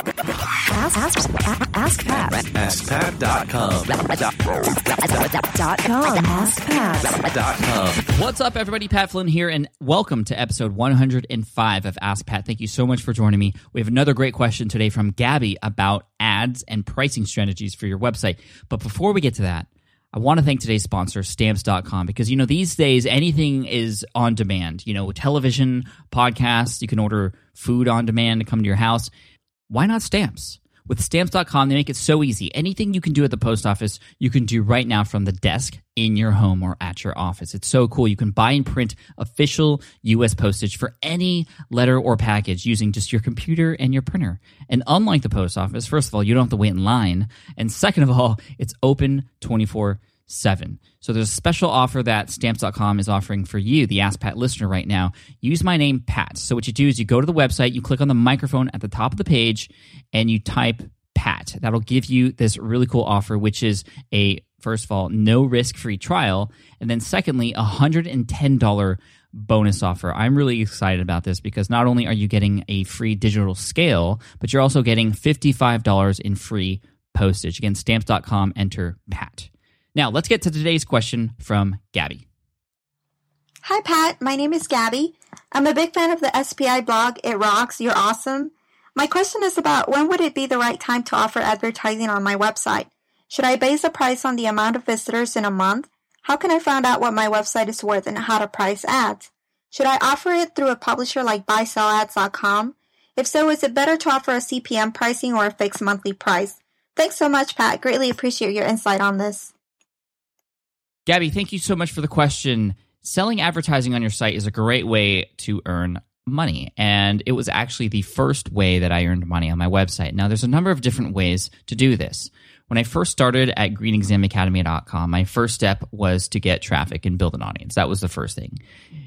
Ask Pat. AskPat.com. AskPat.com. What's up, everybody? Pat Flynn here, and welcome to episode 105 of Ask Pat. Thank you so much for joining me. We have another great question today from Gabby about ads and pricing strategies for your website. But before we get to that, I want to thank today's sponsor, stamps.com, because, these days, anything is on demand. Television, podcasts, you can order food on demand to come to your house. Why not stamps? With stamps.com, they make it so easy. Anything you can do at the post office, you can do right now from the desk in your home or at your office. It's so cool. You can buy and print official U.S. postage for any letter or package using just your computer and your printer. And unlike the post office, first of all, you don't have to wait in line. And second of all, it's open 24/7. So there's a special offer that Stamps.com is offering for you, the Ask Pat listener, right now. Use my name, Pat. So what you do is you go to the website, you click on the microphone at the top of the page, and you type Pat. That'll give you this really cool offer, which is a, first of all, no risk-free trial, and then secondly, $110 bonus offer. I'm really excited about this because not only are you getting a free digital scale, but you're also getting $55 in free postage. Again, Stamps.com, enter Pat. Now, let's get to today's question from Gabby. Hi, Pat. My name is Gabby. I'm a big fan of the SPI blog. It rocks. You're awesome. My question is about when would it be the right time to offer advertising on my website? Should I base a price on the amount of visitors in a month? How can I find out what my website is worth and how to price ads? Should I offer it through a publisher like buysellads.com? If so, is it better to offer a CPM pricing or a fixed monthly price? Thanks so much, Pat. Greatly appreciate your insight on this. Gabby, thank you so much for the question. Selling advertising on your site is a great way to earn money, and it was actually the first way that I earned money on my website. Now, there's a number of different ways to do this. When I first started at GreenExamAcademy.com, my first step was to get traffic and build an audience. That was the first thing.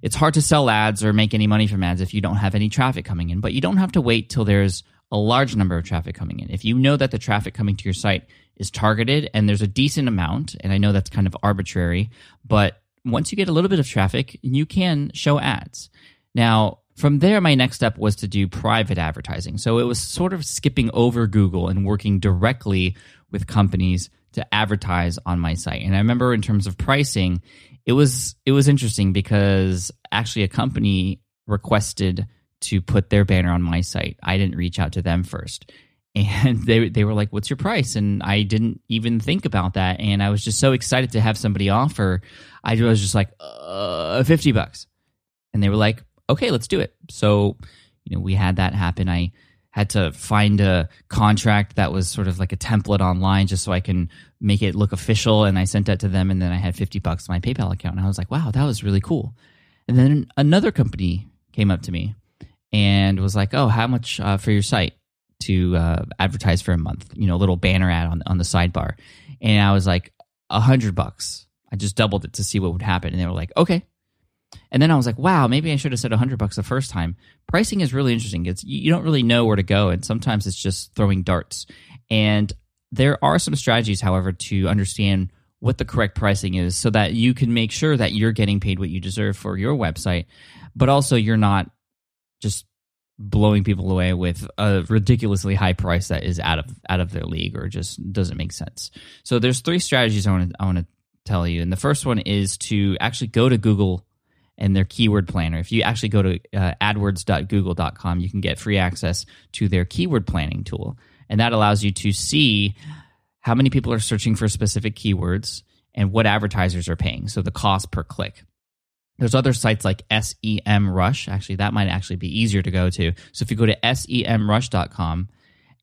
It's hard to sell ads or make any money from ads if you don't have any traffic coming in, but you don't have to wait till there's a large number of traffic coming in. If you know that the traffic coming to your site is targeted and there's a decent amount, and I know that's kind of arbitrary, but once you get a little bit of traffic, you can show ads. Now, from there, my next step was to do private advertising. So it was sort of skipping over Google and working directly with companies to advertise on my site. And I remember in terms of pricing, it was interesting because actually a company requested to put their banner on my site. I didn't reach out to them first. And they were like, what's your price? And I didn't even think about that. And I was just so excited to have somebody offer. I was just like, $50. And they were like, okay, let's do it. So, we had that happen. I had to find a contract that was sort of like a template online just so I can make it look official. And I sent that to them. And then I had $50 in my PayPal account. And I was like, wow, that was really cool. And then another company came up to me and was like, oh, how much for your site to advertise for a month, a little banner ad on the sidebar. And I was like, $100. I just doubled it to see what would happen. And they were like, okay. And then I was like, wow, maybe I should have said $100 the first time. Pricing is really interesting. You don't really know where to go. And sometimes it's just throwing darts. And there are some strategies, however, to understand what the correct pricing is so that you can make sure that you're getting paid what you deserve for your website, but also you're not just blowing people away with a ridiculously high price that is out of their league or just doesn't make sense. So there's three strategies I want to tell you. And the first one is to actually go to Google and their keyword planner. If you actually go to adwords.google.com, you can get free access to their keyword planning tool. And that allows you to see how many people are searching for specific keywords and what advertisers are paying. So the cost per click. There's other sites like SEMrush. Actually, that might actually be easier to go to. So if you go to SEMrush.com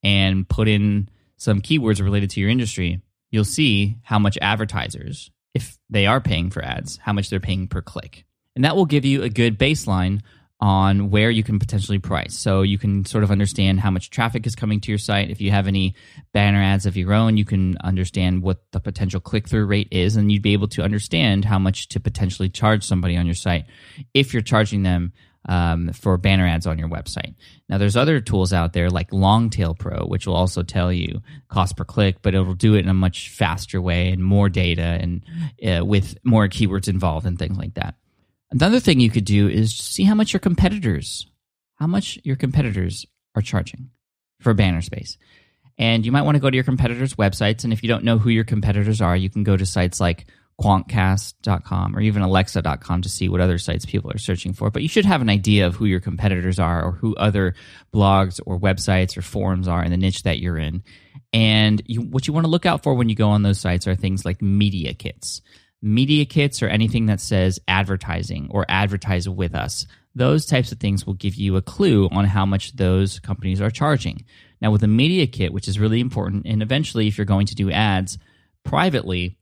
and put in some keywords related to your industry, you'll see how much advertisers, if they are paying for ads, how much they're paying per click. And that will give you a good baseline on where you can potentially price. So you can sort of understand how much traffic is coming to your site. If you have any banner ads of your own, you can understand what the potential click-through rate is, and you'd be able to understand how much to potentially charge somebody on your site if you're charging them for banner ads on your website. Now, there's other tools out there like Longtail Pro, which will also tell you cost per click, but it'll do it in a much faster way and more data and with more keywords involved and things like that. Another thing you could do is see how much your competitors are charging. for banner space. And you might want to go to your competitors' websites. And if you don't know who your competitors are, you can go to sites like quantcast.com or even alexa.com to see what other sites people are searching for. But you should have an idea of who your competitors are or who other blogs or websites or forums are in the niche that you're in. And what you want to look out for when you go on those sites are things like media kits. Media kits or anything that says advertising or advertise with us. Those types of things will give you a clue on how much those companies are charging. Now, with a media kit, which is really important, and eventually if you're going to do ads privately,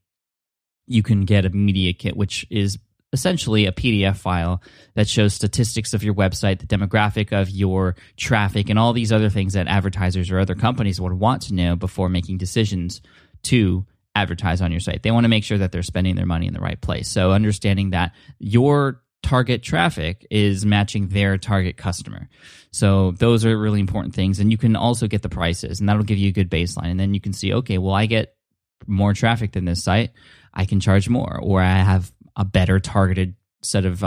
you can get a media kit, which is essentially a PDF file that shows statistics of your website, the demographic of your traffic, and all these other things that advertisers or other companies would want to know before making decisions to advertise on your site. They want to make sure that they're spending their money in the right place. So understanding that your target traffic is matching their target customer. So those are really important things. And you can also get the prices, and that'll give you a good baseline. And then you can see, okay, well, I get more traffic than this site, I can charge more, or I have a better targeted set of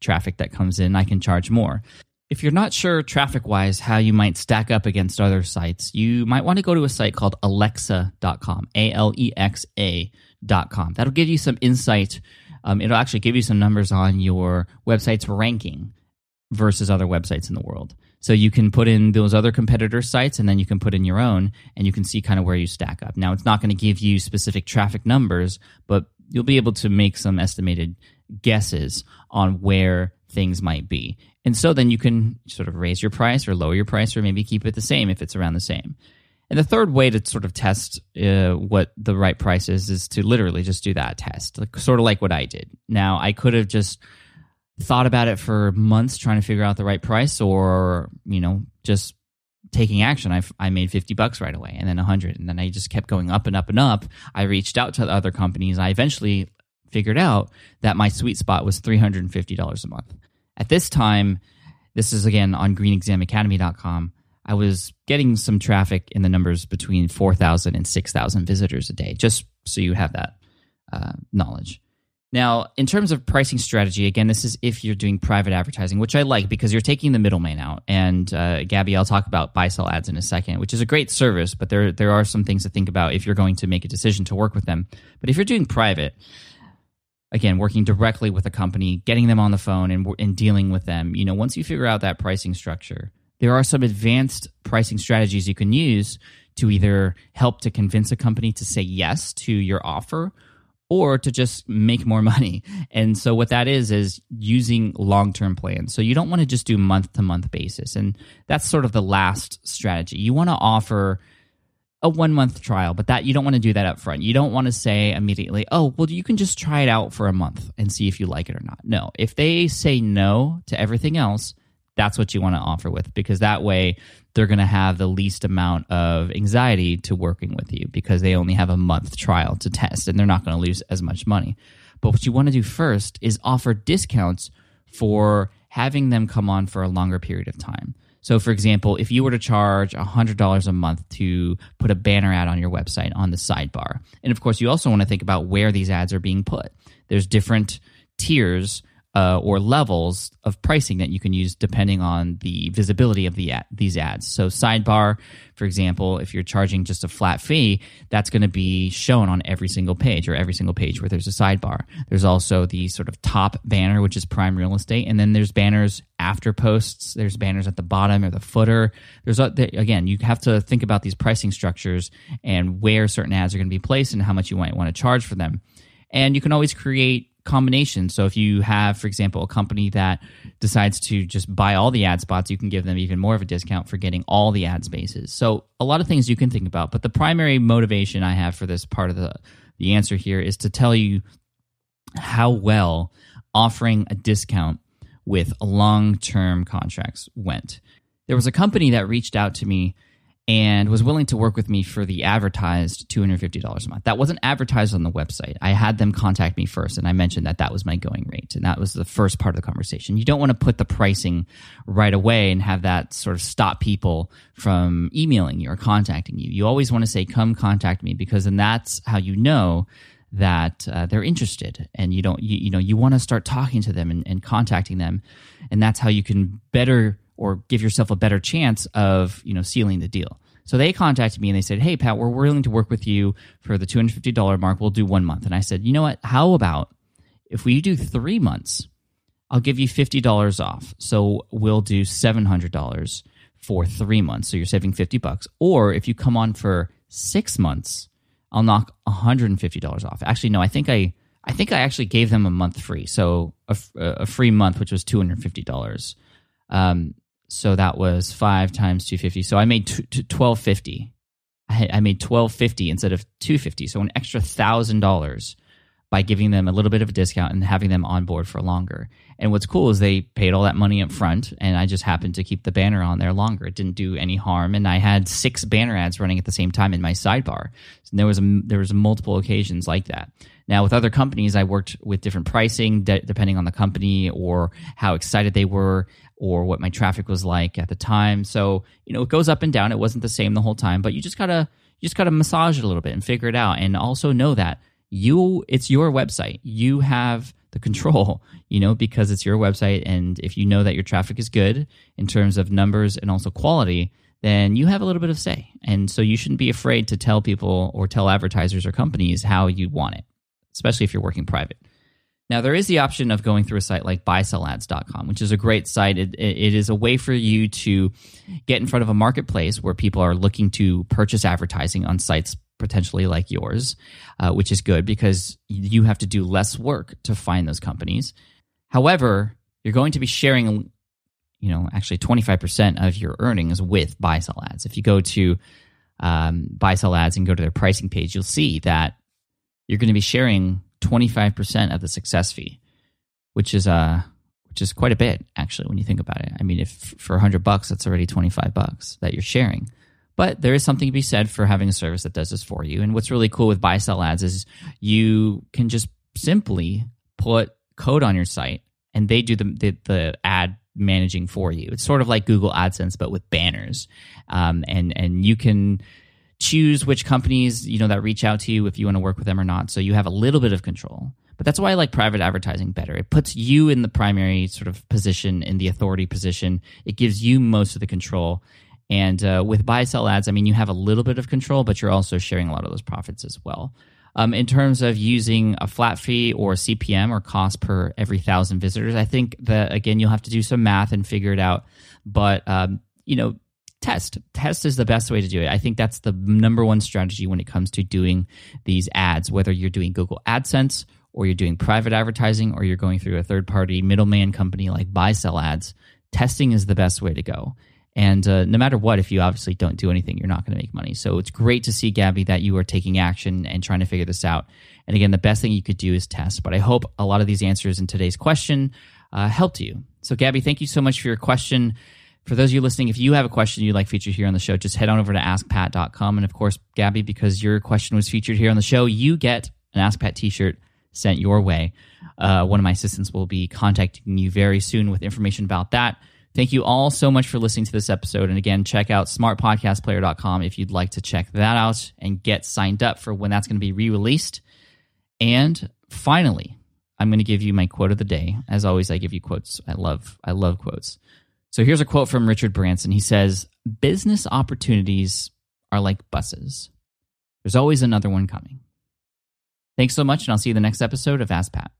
traffic that comes in, I can charge more. If you're not sure traffic-wise how you might stack up against other sites, you might want to go to a site called alexa.com, A-L-E-X-A.com. That'll give you some insight. It'll actually give you some numbers on your website's ranking versus other websites in the world. So you can put in those other competitor sites, and then you can put in your own, and you can see kind of where you stack up. Now, it's not going to give you specific traffic numbers, but you'll be able to make some estimated guesses on where things might be. And so then you can sort of raise your price or lower your price or maybe keep it the same if it's around the same. And the third way to sort of test what the right price is to literally just do that test, like, sort of like what I did. Now, I could have just thought about it for months trying to figure out the right price or, you know, just taking action. I made $50 right away and then 100, and then I just kept going up and up and up. I reached out to other companies. I eventually figured out that my sweet spot was $350 a month. At this time, this is again on GreenExamAcademy.com, I was getting some traffic in the numbers between 4,000 and 6,000 visitors a day, just so you have that knowledge. Now, in terms of pricing strategy, again, this is if you're doing private advertising, which I like because you're taking the middleman out. And Gabby, I'll talk about BuySellAds in a second, which is a great service, but there are some things to think about if you're going to make a decision to work with them. But if you're doing private, again, working directly with a company, getting them on the phone and dealing with them, you know, once you figure out that pricing structure, there are some advanced pricing strategies you can use to either help to convince a company to say yes to your offer or to just make more money. And so what that is using long-term plans. So you don't want to just do month-to-month basis. And that's sort of the last strategy. You want to offer a one-month trial, but that you don't want to do that up front. You don't want to say immediately, oh, well, you can just try it out for a month and see if you like it or not. No, if they say no to everything else, that's what you want to offer with, because that way they're going to have the least amount of anxiety to working with you because they only have a month trial to test and they're not going to lose as much money. But what you want to do first is offer discounts for having them come on for a longer period of time. So for example, if you were to charge $100 a month to put a banner ad on your website on the sidebar, and of course you also want to think about where these ads are being put. There's different tiers or levels of pricing that you can use depending on the visibility of these ads. So sidebar, for example, if you're charging just a flat fee, that's going to be shown on every single page or every single page where there's a sidebar. There's also the sort of top banner, which is prime real estate, and then there's banners after posts. There's banners at the bottom or the footer. Again, you have to think about these pricing structures and where certain ads are going to be placed and how much you might want to charge for them. And you can always create combination. So if you have, for example, a company that decides to just buy all the ad spots, you can give them even more of a discount for getting all the ad spaces. So a lot of things you can think about, but the primary motivation I have for this part of the answer here is to tell you how well offering a discount with long-term contracts went. There was a company that reached out to me and was willing to work with me for the advertised $250 a month. That wasn't advertised on the website. I had them contact me first, and I mentioned that was my going rate, and that was the first part of the conversation. You don't want to put the pricing right away and have that sort of stop people from emailing you or contacting you. You always want to say, come contact me, because then that's how you know that they're interested, and you want to start talking to them and contacting them, and that's how you can better or give yourself a better chance of, you know, sealing the deal. So they contacted me and they said, hey, Pat, we're willing to work with you for the $250 mark. We'll do 1 month. And I said, you know what? How about if we do 3 months, I'll give you $50 off. So we'll do $700 for 3 months. So you're saving $50. Or if you come on for 6 months, I'll knock $150 off. Actually, no, I think I actually gave them a month free. So a free month, which was $250. So that was 5 times 250. So I made $1,250. I made $1,250 instead of $250. So an extra $1,000 by giving them a little bit of a discount and having them on board for longer. And what's cool is they paid all that money up front, and I just happened to keep the banner on there longer. It didn't do any harm, and I had 6 banner ads running at the same time in my sidebar. So there was multiple occasions like that. Now, with other companies, I worked with different pricing depending on the company or how excited they were or what my traffic was like at the time. So, you know, it goes up and down. It wasn't the same the whole time, but you just gotta massage it a little bit and figure it out, and also know that it's your website. You have the control, you know, because it's your website. And if you know that your traffic is good in terms of numbers and also quality, then you have a little bit of say. And so you shouldn't be afraid to tell people or tell advertisers or companies how you want it, especially if you're working private. Now, there is the option of going through a site like buysellads.com, which is a great site. It is a way for you to get in front of a marketplace where people are looking to purchase advertising on sites potentially like yours, which is good because you have to do less work to find those companies. However, you're going to be sharing, you know, actually 25% of your earnings with BuySellAds. If you go to BuySellAds and go to their pricing page, you'll see that you're going to be sharing 25% of the success fee, which is quite a bit, actually, when you think about it. I mean, if for $100, that's already $25 that you're sharing. But there is something to be said for having a service that does this for you. And what's really cool with Buy Sell Ads is you can just simply put code on your site and they do the ad managing for you. It's sort of like Google AdSense, but with banners. And you can choose which companies, you know, that reach out to you if you want to work with them or not. So you have a little bit of control. But that's why I like private advertising better. It puts you in the primary sort of position, in the authority position. It gives you most of the control. And with buy-sell ads, I mean, you have a little bit of control, but you're also sharing a lot of those profits as well. In terms of using a flat fee or CPM or cost per every 1,000 visitors, I think that, again, you'll have to do some math and figure it out. But, you know, test. Test is the best way to do it. I think that's the number one strategy when it comes to doing these ads, whether you're doing Google AdSense or you're doing private advertising or you're going through a third-party middleman company like buy-sell ads. Testing is the best way to go. And no matter what, if you obviously don't do anything, you're not going to make money. So it's great to see, Gabby, that you are taking action and trying to figure this out. And again, the best thing you could do is test. But I hope a lot of these answers in today's question helped you. So, Gabby, thank you so much for your question. For those of you listening, if you have a question you'd like featured here on the show, just head on over to askpat.com. And, of course, Gabby, because your question was featured here on the show, you get an Ask Pat t-shirt sent your way. One of my assistants will be contacting you very soon with information about that. Thank you all so much for listening to this episode. And again, check out smartpodcastplayer.com if you'd like to check that out and get signed up for when that's going to be re-released. And finally, I'm going to give you my quote of the day. As always, I give you quotes. I love quotes. So here's a quote from Richard Branson. He says, "Business opportunities are like buses. There's always another one coming." Thanks so much, and I'll see you in the next episode of Ask Pat.